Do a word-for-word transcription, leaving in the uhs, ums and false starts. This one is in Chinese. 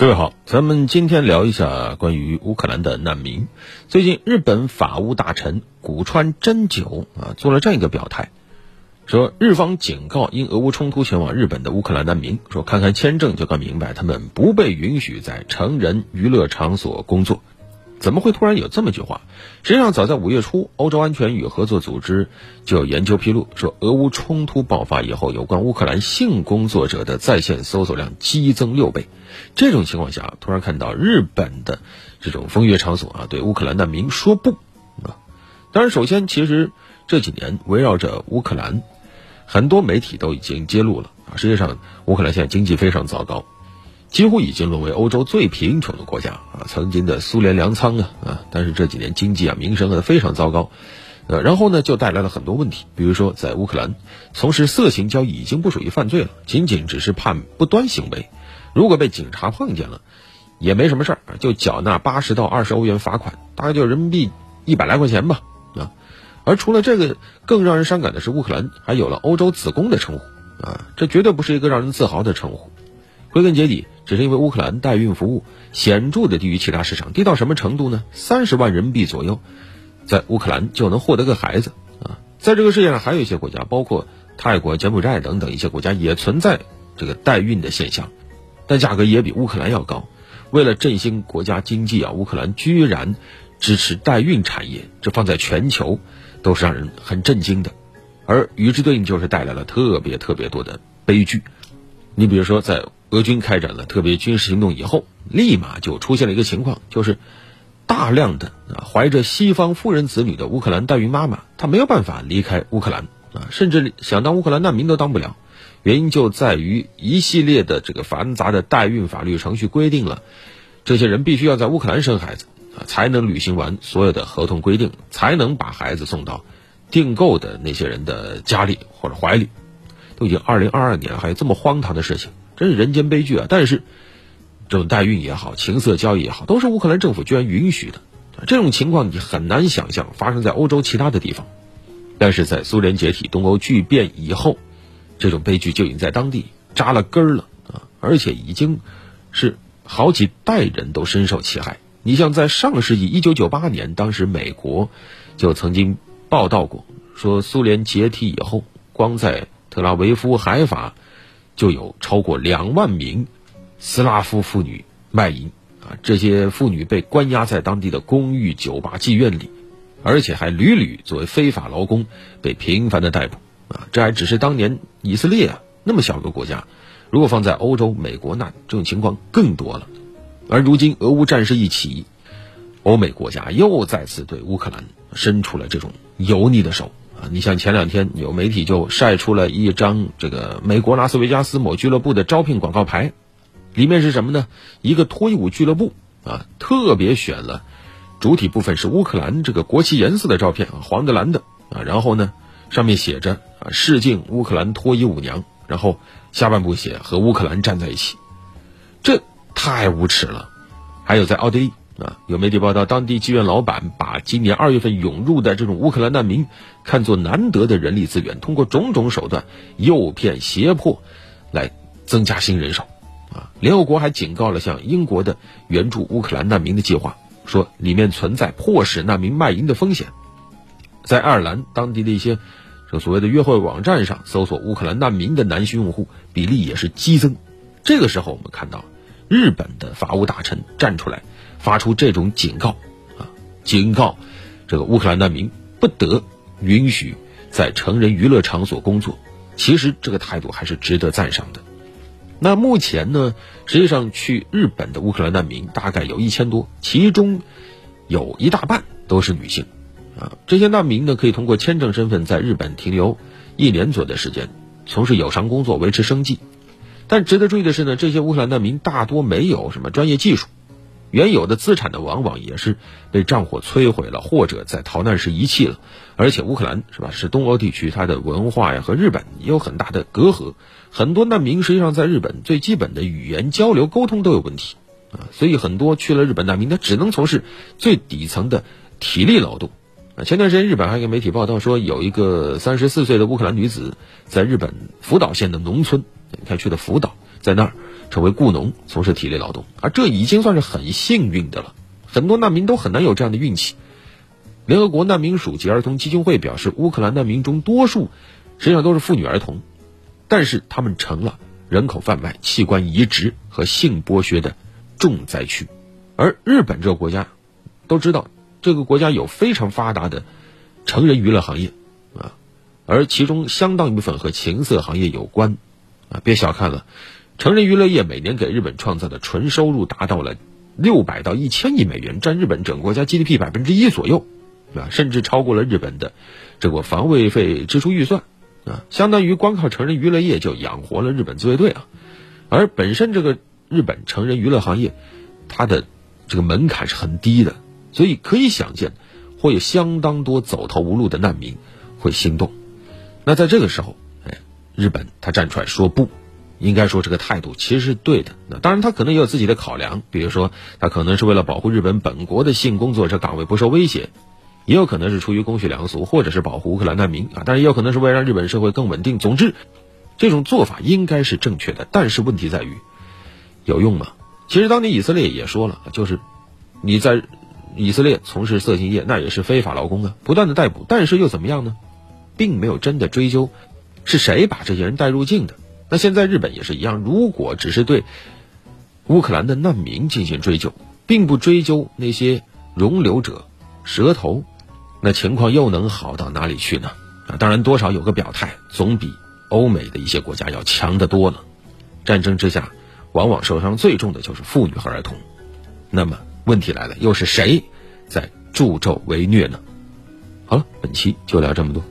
各位好，咱们今天聊一下关于乌克兰的难民。最近日本法务大臣古川真久啊做了这样一个表态，说日方警告因俄乌冲突前往日本的乌克兰难民，说看看签证就该明白他们不被允许在成人娱乐场所工作。怎么会突然有这么句话？实际上早在五月初，欧洲安全与合作组织就有研究披露说，俄乌冲突爆发以后，有关乌克兰性工作者的在线搜索量激增六倍。这种情况下，突然看到日本的这种风月场所啊，对乌克兰难民说不啊。当然，首先其实这几年围绕着乌克兰，很多媒体都已经揭露了啊，实际上乌克兰现在经济非常糟糕。几乎已经沦为欧洲最贫穷的国家啊，曾经的苏联粮仓啊啊，但是这几年经济啊、民生啊非常糟糕，呃，然后呢就带来了很多问题，比如说在乌克兰，从事色情交易已经不属于犯罪了，仅仅只是判不端行为，如果被警察碰见了，也没什么事儿，就缴纳八十到二十欧元罚款，大概就人民币一百来块钱吧啊。而除了这个，更让人伤感的是，乌克兰还有了“欧洲子宫”的称呼啊，这绝对不是一个让人自豪的称呼。归根结底，只是因为乌克兰代孕服务显著的低于其他市场，低到什么程度呢？三十万人民币左右，在乌克兰就能获得个孩子啊！在这个世界上，还有一些国家，包括泰国、柬埔寨等等一些国家，也存在这个代孕的现象，但价格也比乌克兰要高。为了振兴国家经济啊，乌克兰居然支持代孕产业，这放在全球都是让人很震惊的。而与之对应就是带来了特别特别多的悲剧。你比如说，在俄军开展了特别军事行动以后，立马就出现了一个情况，就是大量的啊怀着西方夫人子女的乌克兰代孕妈妈，她没有办法离开乌克兰啊，甚至想当乌克兰难民都当不了。原因就在于一系列的这个繁杂的代孕法律程序规定了，这些人必须要在乌克兰生孩子啊，才能履行完所有的合同规定，才能把孩子送到订购的那些人的家里或者怀里。都已经二零二二年了，还有这么荒唐的事情。真是人间悲剧啊！但是，这种代孕也好，情色交易也好，都是乌克兰政府居然允许的。这种情况你很难想象发生在欧洲其他的地方。但是在苏联解体、东欧巨变以后，这种悲剧就已经在当地扎了根儿了啊！而且已经是好几代人都深受其害。你像在上世纪一九九八年，当时美国就曾经报道过，说苏联解体以后，光在特拉维夫、海法，就有超过两万名斯拉夫妇女卖淫啊！这些妇女被关押在当地的公寓、酒吧、妓院里，而且还屡屡作为非法劳工被频繁的逮捕啊！这还只是当年以色列啊那么小个国家，如果放在欧洲、美国，那这种情况更多了。而如今俄乌战事一起，欧美国家又再次对乌克兰伸出了这种油腻的手。啊，你像前两天有媒体就晒出了一张这个美国拉斯维加斯某俱乐部的招聘广告牌，里面是什么呢？一个脱衣舞俱乐部啊，特别选了主体部分是乌克兰这个国旗颜色的照片，黄的蓝的啊，然后呢上面写着啊试镜乌克兰脱衣舞娘，然后下半部写和乌克兰站在一起，这太无耻了。还有在奥地利啊，有媒体报道，当地妓院老板把今年二月份涌入的这种乌克兰难民看作难得的人力资源，通过种种手段诱骗、胁迫来增加新人手啊。联合国还警告了像英国的援助乌克兰难民的计划，说里面存在迫使难民卖淫的风险。在爱尔兰，当地的一些这所谓的约会网站上搜索乌克兰难民的男性用户比例也是激增。这个时候我们看到日本的法务大臣站出来发出这种警告啊，警告这个乌克兰难民不得允许在成人娱乐场所工作。其实这个态度还是值得赞赏的。那目前呢，实际上去日本的乌克兰难民大概有一千多，其中有一大半都是女性啊。这些难民呢，可以通过签证身份在日本停留一年左右的时间，从事有偿工作维持生计。但值得注意的是呢，这些乌克兰难民大多没有什么专业技术，原有的资产呢，往往也是被战火摧毁了，或者在逃难时遗弃了。而且乌克兰是吧，是东欧地区，它的文化呀和日本也有很大的隔阂，很多难民实际上在日本最基本的语言交流沟通都有问题啊，所以很多去了日本难民，他只能从事最底层的体力劳动啊。前段时间日本还有媒体报道说，有一个三十四岁的乌克兰女子在日本福岛县的农村，你看去的福岛，在那儿成为雇农，从事体力劳动，而这已经算是很幸运的了。很多难民都很难有这样的运气。联合国难民署及儿童基金会表示，乌克兰难民中多数实际上都是妇女儿童，但是他们成了人口贩卖、器官移植和性剥削的重灾区。而日本这个国家都知道，这个国家有非常发达的成人娱乐行业啊，而其中相当一部分和情色行业有关啊。别小看了，成人娱乐业每年给日本创造的纯收入达到了六百到一千亿美元，占日本整个国家 G D P 百分之一左右啊，甚至超过了日本的这个防卫费支出预算啊，相当于光靠成人娱乐业就养活了日本自卫队啊。而本身这个日本成人娱乐行业，它的这个门槛是很低的，所以可以想见，会有相当多走投无路的难民会心动。那在这个时候，哎，日本它站出来说不，应该说这个态度其实是对的。那当然，他可能也有自己的考量，比如说他可能是为了保护日本本国的性工作者岗位不受威胁，也有可能是出于公序良俗，或者是保护乌克兰难民啊。当然，也有可能是为了让日本社会更稳定。总之，这种做法应该是正确的，但是问题在于，有用吗？其实当年以色列也说了，就是你在以色列从事色情业，那也是非法劳工啊，不断的逮捕，但是又怎么样呢？并没有真的追究是谁把这些人带入境的。那现在日本也是一样，如果只是对乌克兰的难民进行追究，并不追究那些容留者、蛇头，那情况又能好到哪里去呢？啊，当然多少有个表态，总比欧美的一些国家要强得多了。战争之下，往往受伤最重的就是妇女和儿童。那么问题来了，又是谁在助纣为虐呢？好了，本期就聊这么多。